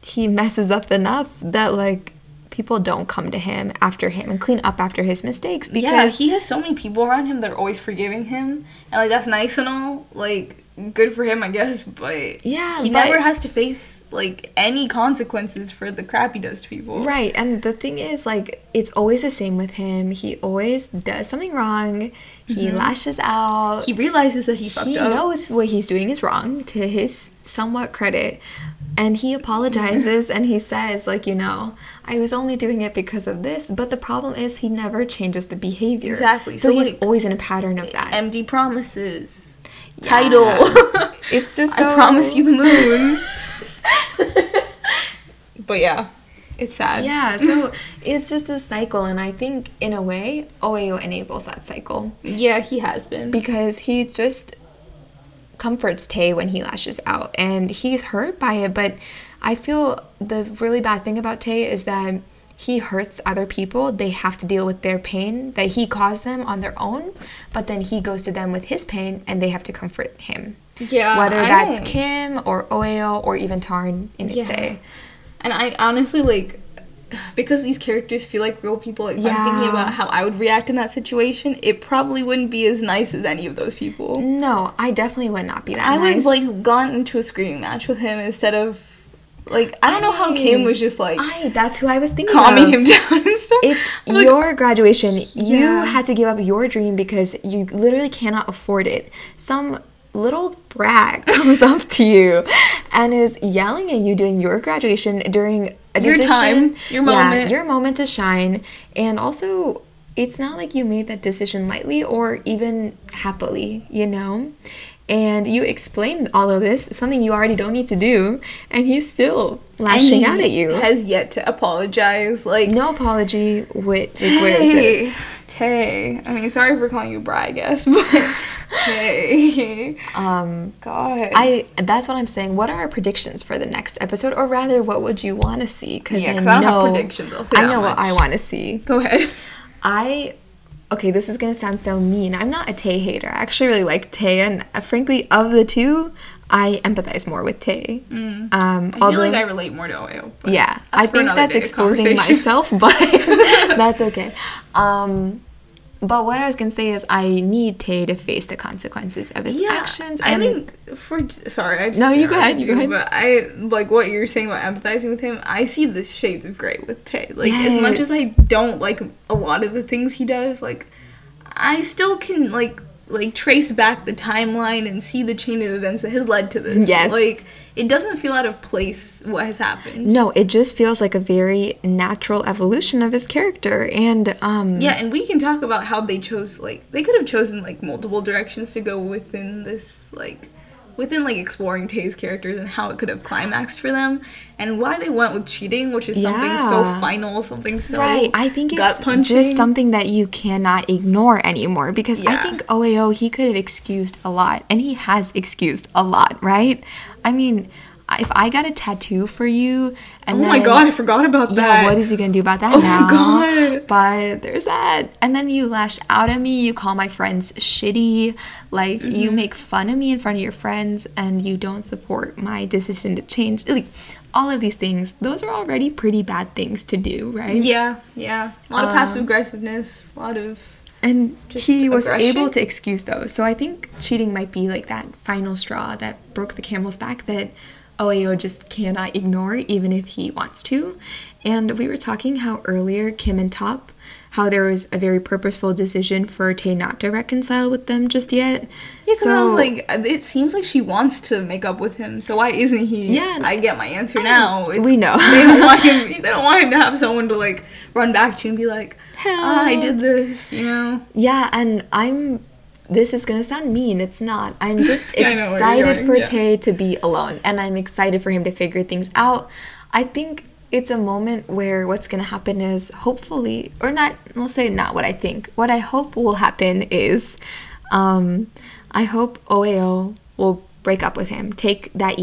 he messes up enough that, like, people don't come to him after him and clean up after his mistakes? Because yeah, he has so many people around him that are always forgiving him. And, like, that's nice and all, like... Good for him, I guess, but yeah, he never has to face, like, any consequences for the crap he does to people. Right, and the thing is, like, it's always the same with him. He always does something wrong. Mm-hmm. He lashes out. He realizes that he fucked up. He knows what he's doing is wrong, to his somewhat credit, and he apologizes, and he says, like, you know, I was only doing it because of this, but the problem is he never changes the behavior. Exactly. So he's always in a pattern of that. Empty promises. Title. Yeah. It's just I promise you the moon. But yeah, it's sad. Yeah, so it's just a cycle, and I think in a way Oyo enables that cycle. Yeah, he has been. Because he just comforts Tay when he lashes out, and he's hurt by it, but I feel the really bad thing about Tay is that he hurts other people. They have to deal with their pain that he caused them on their own, but then he goes to them with his pain, and they have to comfort him. Yeah, whether that's Kim or Oyo or even Tarn in Itze. Yeah. And I honestly, like, because these characters feel like real people, like, I'm thinking about how I would react in that situation. It probably wouldn't be as nice as any of those people. No, I definitely would not be that nice. I would have, like, gone into a screaming match with him instead of... Like, I don't know how Kim was just like... That's who I was thinking calming him down and stuff. It's like, your graduation. You had to give up your dream because you literally cannot afford it. Some little brat comes up to you and is yelling at you during your graduation, during a decision. Your time, your moment. Yeah, your moment to shine. And also, it's not like you made that decision lightly or even happily, you know? And you explain all of this, something you already don't need to do, and he's still lashing out at you. Has yet to apologize. Like, no apology. Where is it? Tay. I mean, sorry for calling you Bri, I guess, but Tay. God. That's what I'm saying. What are our predictions for the next episode? Or rather, what would you want to see? Because I don't have predictions. I'll say I know what I want to see. Go ahead. Okay, this is gonna sound so mean. I'm not a Tay hater. I actually really like Tay, and frankly, of the two, I empathize more with Tay. Mm. I feel like I relate more to Oyo. Yeah, I think that's exposing myself, but that's okay. But what I was gonna say is I need Tay to face the consequences of his actions. And I think you go ahead. But I like what you're saying about empathizing with him. I see the shades of gray with Tay. Like, as much as I don't like a lot of the things he does, like, I still can like trace back the timeline and see the chain of events that has led to this. Yes, like. It doesn't feel out of place what has happened. No, it just feels like a very natural evolution of his character. And, and we can talk about how they chose, like, they could have chosen, like, multiple directions to go within this, like, exploring Tay's characters and how it could have climaxed for them. And why they went with cheating, which is something so final, something so right. I think it's just something that you cannot ignore anymore. Because I think Oyo, he could have excused a lot. And he has excused a lot, right? I mean, if I got a tattoo for you, and oh my god, I forgot about that. Yeah, what is he gonna do about that now? Oh my god. But there's that, and then you lash out at me. You call my friends shitty. Like you make fun of me in front of your friends, and you don't support my decision to change. Like all of these things, those are already pretty bad things to do, right? Yeah, yeah. A lot of passive aggressiveness. A lot of And just he was able to excuse those. So I think cheating might be like that final straw that broke the camel's back that OAO just cannot ignore, even if he wants to. And we were talking how earlier Kim and Top, how there was a very purposeful decision for Tae not to reconcile with them just yet. Yeah, because so, I was like, it seems like she wants to make up with him, so why isn't he? Yeah, I get my answer now. We know. They don't want him to have someone to, like, run back to and be like, I did this, you know? Yeah, and this is going to sound mean. It's not. I'm just excited for Tae to be alone, and I'm excited for him to figure things out. I think it's a moment where what's going to happen is hopefully, or not, we'll say not what I think. What I hope will happen is I hope OAO will break up with him. Take that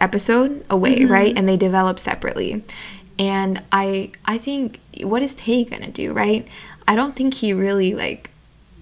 episode away, right? And they develop separately. And I think, what is Tae going to do, right? I don't think he really, like,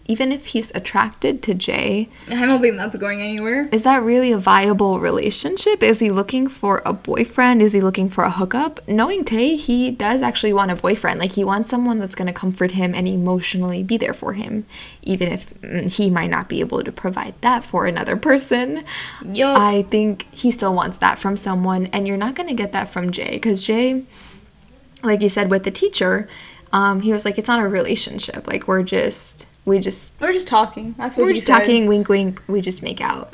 even if he's attracted to Jay, I don't think that's going anywhere. Is that really a viable relationship? Is he looking for a boyfriend? Is he looking for a hookup? Knowing Tae, he does actually want a boyfriend. Like, he wants someone that's going to comfort him and emotionally be there for him, even if he might not be able to provide that for another person. Yep. I think he still wants that from someone, and you're not going to get that from Jay, because Jay, like you said, with the teacher, he was like, it's not a relationship. Like, we're just talking. That's what we're just talking. Wink, wink. We just make out.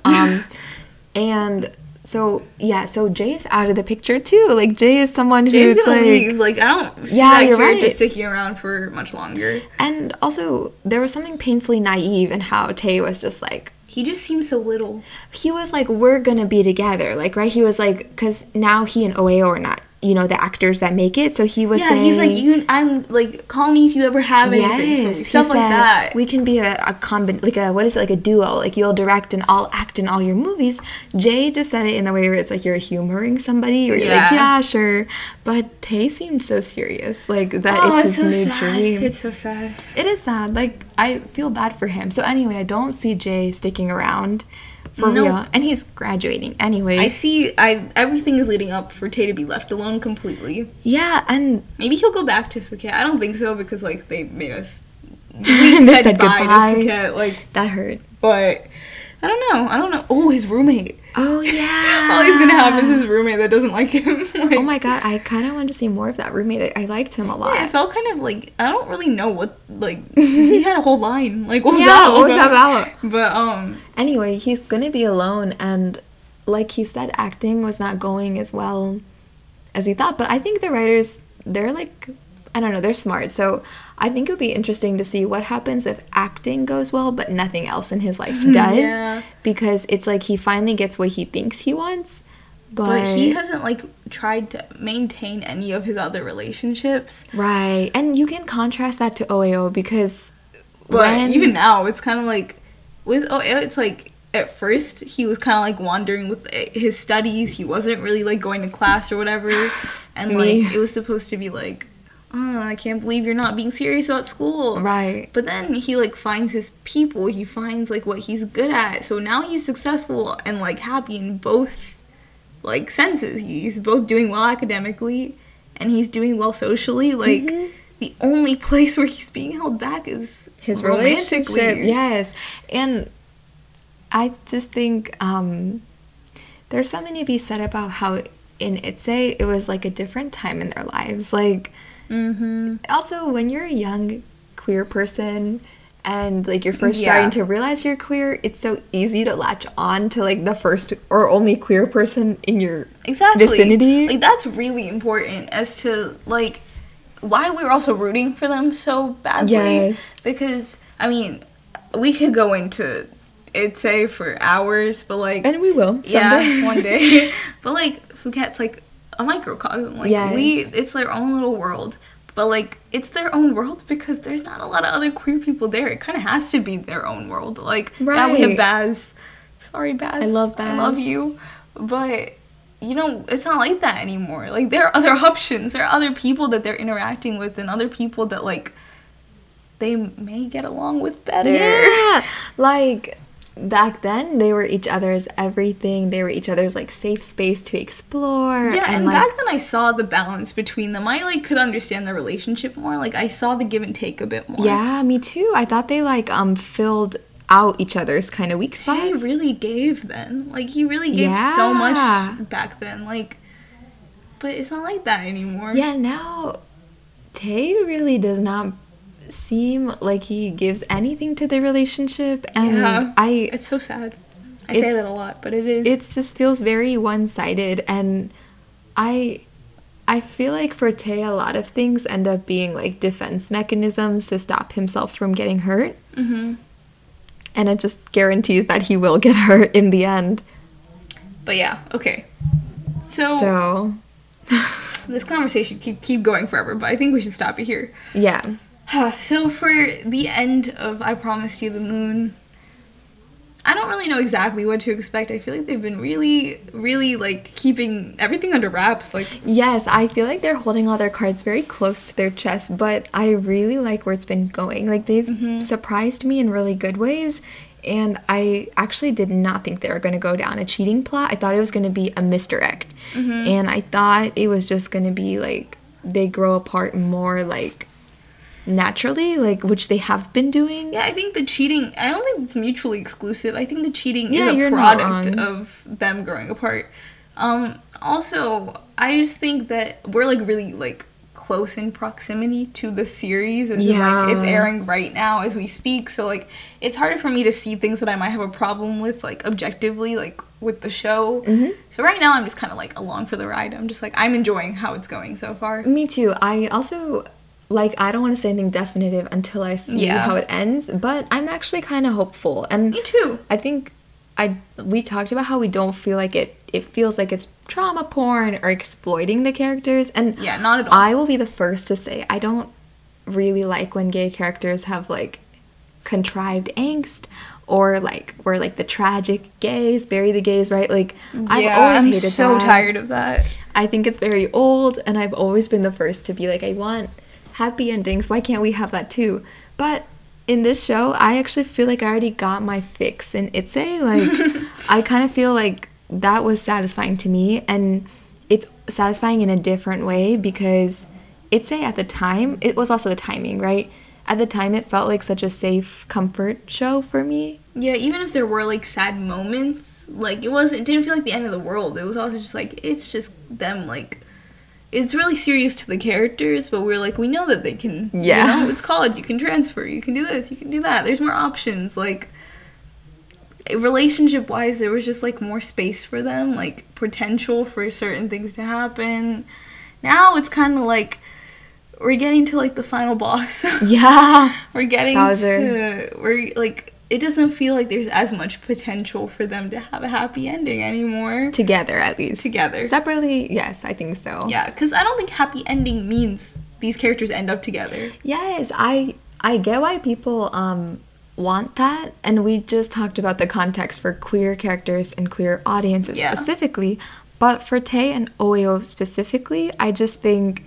And so so Jay is out of the picture too. Like, Jay is someone who's like, leave. Like, I don't see that you're character sticking around for much longer. And also, there was something painfully naive in how Tae was just like, he just seems so little. He was like, we're gonna be together. Like, right? He was like, because now he and OAO are not, you know, the actors that make it. So he was saying, he's like, I'm like, call me if you ever have anything. Yes, stuff like that. We can be a a duo. Like, you'll direct and I'll act in all your movies. Jay just said it in a way where it's like you're humoring somebody, or you're like, yeah, sure. But Tae seemed so serious. Like, that it's his new dream. It's so sad. It is sad. Like, I feel bad for him. So anyway, I don't see Jay sticking around. For real. And he's graduating anyway. Everything is leading up for Tae to be left alone completely. Yeah, and maybe he'll go back to Phuket. I don't think so, because, like, they made us... We said goodbye to Phuket. Like, that hurt. But I don't know. Oh, his roommate. Oh, yeah. All he's going to have is his roommate that doesn't like him. Like, oh, my God. I kind of wanted to see more of that roommate. I liked him a lot. Yeah, I felt kind of like, I don't really know what, like, he had a whole line. Like, what was that about? But, anyway, he's going to be alone. And like he said, acting was not going as well as he thought. But I think the writers, they're like, I don't know, they're smart. So I think it would be interesting to see what happens if acting goes well, but nothing else in his life does. Yeah. Because it's like he finally gets what he thinks he wants. But he hasn't, like, tried to maintain any of his other relationships. Right. And you can contrast that to OAO because... But even now, it's kind of like... With OAO, it's like... At first, he was kind of, like, wandering with his studies. He wasn't really, like, going to class or whatever. And, like, it was supposed to be, like... Oh, I can't believe you're not being serious about school. Right. But then he, like, finds his people. He finds, like, what he's good at. So now he's successful and, like, happy in both, like, senses. He's both doing well academically and he's doing well socially. Like, the only place where he's being held back is his romantically. Yes. And I just think there's something to be said about how in Itzay it was, like, a different time in their lives. Like... Also, when you're a young queer person and, like, you're first starting to realize you're queer, it's so easy to latch on to, like, the first or only queer person in your vicinity. Like, that's really important as to, like, why we're also rooting for them so badly. Yes. Because, I mean, we could go into Itzay for hours, but, like... And we will someday. Yeah, one day. But, like, Phuket's, like, a microcosm. Like, it's their own little world. But, like, it's their own world because there's not a lot of other queer people there. It kind of has to be their own world. Like, now we have Baz. Sorry, Baz. I love Baz. I love you. But, you know, it's not like that anymore. Like, there are other options. There are other people that they're interacting with and other people that, like, they may get along with better. Yeah. Like... back then, they were each other's everything. They were each other's, like, safe space to explore. Yeah, and like, back then I saw the balance between them. I, like, could understand the relationship more. Like, I saw the give and take a bit more. Yeah, me too. I thought they, like, filled out each other's kind of weak spots. He really gave then. Like, he really gave so much back then. Like, but it's not like that anymore. Yeah, now Tae really does not seem like he gives anything to the relationship, and it's so sad. I say that a lot, but it is. It just feels very one-sided, and I feel like for Tae, a lot of things end up being like defense mechanisms to stop himself from getting hurt, and it just guarantees that he will get hurt in the end. But yeah, okay. So this conversation keep going forever, but I think we should stop it here. Yeah. So for the end of I Promised You the Moon, I don't really know exactly what to expect. I feel like they've been really, really, like, keeping everything under wraps. Like, yes, I feel like they're holding all their cards very close to their chest, but I really like where it's been going. Like, they've surprised me in really good ways, and I actually did not think they were going to go down a cheating plot. I thought it was going to be a misdirect, and I thought it was just going to be, like, they grow apart more, like, naturally, like, which they have been doing. Yeah, I think the cheating, I don't think it's mutually exclusive. I think the cheating is a product of them growing apart. Also, I just think that we're, like, really, like, close in proximity to the series, and like, it's airing right now as we speak, so, like, it's harder for me to see things that I might have a problem with, like, objectively, like, with the show. So right now I'm just kind of, like, along for the ride. I'm just, like, I'm enjoying how it's going so far. Me too. I also, like, I don't want to say anything definitive until I see how it ends, but I'm actually kind of hopeful. And me too. I think we talked about how we don't feel like it feels like it's trauma porn or exploiting the characters. And yeah, not at all. I will be the first to say I don't really like when gay characters have, like, contrived angst, or, like, where, like, the tragic gays bury the gays, right? Like, I'm so tired of that. I think it's very old, and I've always been the first to be like, I want happy endings, why can't we have that too? But in this show, I actually feel like I already got my fix in Itzay. Like, I kind of feel like that was satisfying to me, and it's satisfying in a different way, because Itzay at the time, it was also the timing, right? At the time, it felt like such a safe comfort show for me. Yeah, even if there were, like, sad moments, like, it didn't feel like the end of the world. It was also just, like, it's just them, like, it's really serious to the characters, but we're like, we know that they can, you know, it's college, you can transfer, you can do this, you can do that, there's more options. Like, relationship-wise, there was just, like, more space for them, like, potential for certain things to happen. Now it's kind of like, we're getting to, like, the final boss. Yeah. It doesn't feel like there's as much potential for them to have a happy ending anymore. Together, at least. Together. Separately, yes, I think so. Yeah, because I don't think happy ending means these characters end up together. Yes, I get why people want that, and we just talked about the context for queer characters and queer audiences specifically, but for Tae and Oyo specifically, I just think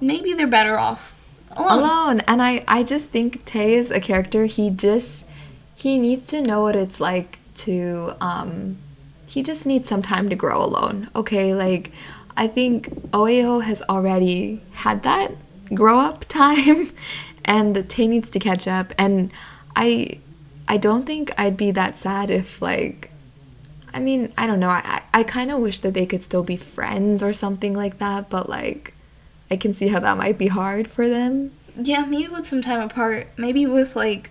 maybe they're better off alone. And I just think Tae is a character, he needs to know what it's like to, he just needs some time to grow alone, okay? Like, I think Oyo has already had that grow-up time, and Tae needs to catch up, and I don't think I'd be that sad if, like, I mean, I don't know, I kind of wish that they could still be friends or something like that, but, like, I can see how that might be hard for them. Yeah, maybe with some time apart, maybe with, like,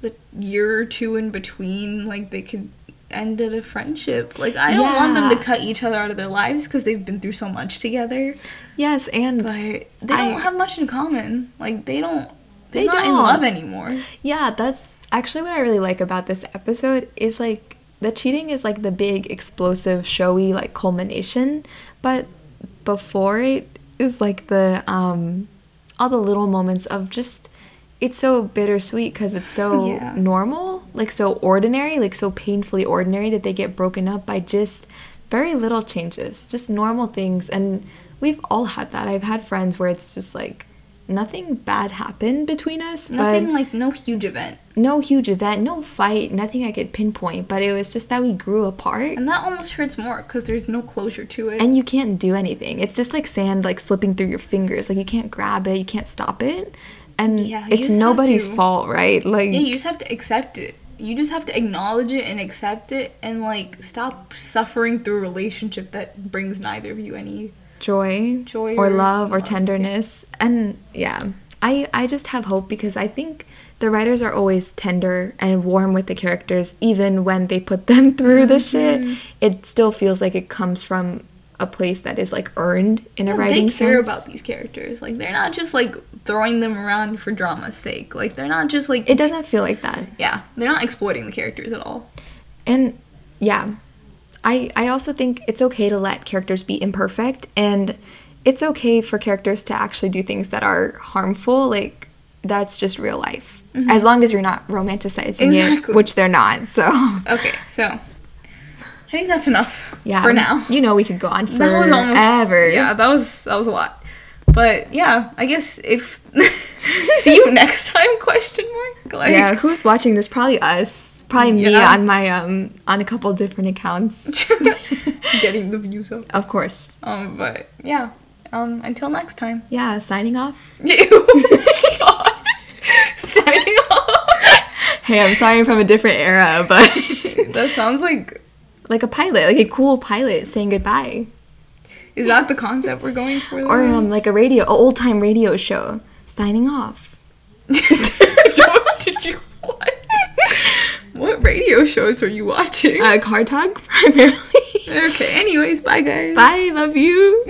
the year or two in between, like, they could end at a friendship. Like, I don't want them to cut each other out of their lives, because they've been through so much together. Yes, but they don't have much in common. Like, they're not in love anymore. Yeah, that's actually what I really like about this episode, is, like, the cheating is, like, the big, explosive, showy, like, culmination, but before it is, like, the, all the little moments of just, it's so bittersweet because it's so normal, like, so ordinary, like, so painfully ordinary that they get broken up by just very little changes, just normal things. And we've all had that. I've had friends where it's just, like, nothing bad happened between us. Nothing like, no huge event. No huge event, no fight, nothing I could pinpoint. But it was just that we grew apart. And that almost hurts more because there's no closure to it. And you can't do anything. It's just like sand, like slipping through your fingers. Like, you can't grab it, you can't stop it. And yeah, it's nobody's fault, right? Like, yeah, you just have to accept it. You just have to acknowledge it and accept it and, like, stop suffering through a relationship that brings neither of you any joy or love or tenderness. Yeah. And yeah, I just have hope because I think the writers are always tender and warm with the characters, even when they put them through the shit. It still feels like it comes from a place that is, like, earned in a writing sense. They care about these characters. Like, they're not just, like, throwing them around for drama's sake. Like, they're not just, like... It doesn't feel like that. Yeah. They're not exploiting the characters at all. And, yeah. I also think it's okay to let characters be imperfect. And it's okay for characters to actually do things that are harmful. Like, that's just real life. Mm-hmm. As long as you're not romanticizing it. Which they're not, so... Okay, so... I think that's enough for now. You know, we could go on forever. That was almost... Yeah, that was a lot. But, yeah, I guess if... See you next time, question mark? Like, yeah, who's watching this? Probably us. Probably me on my, on a couple different accounts. Getting the views up. Of course. But, yeah. Until next time. Yeah, signing off. Oh my God. Signing off. Hey, I'm sorry I'm from a different era, but... That sounds like a pilot, like a cool pilot saying goodbye. Is that the concept we're going for? Or like a radio, old-time radio show. Signing off. Did you watch? What radio shows were you watching? Car Talk, primarily. Okay, anyways, bye, guys. Bye, love you.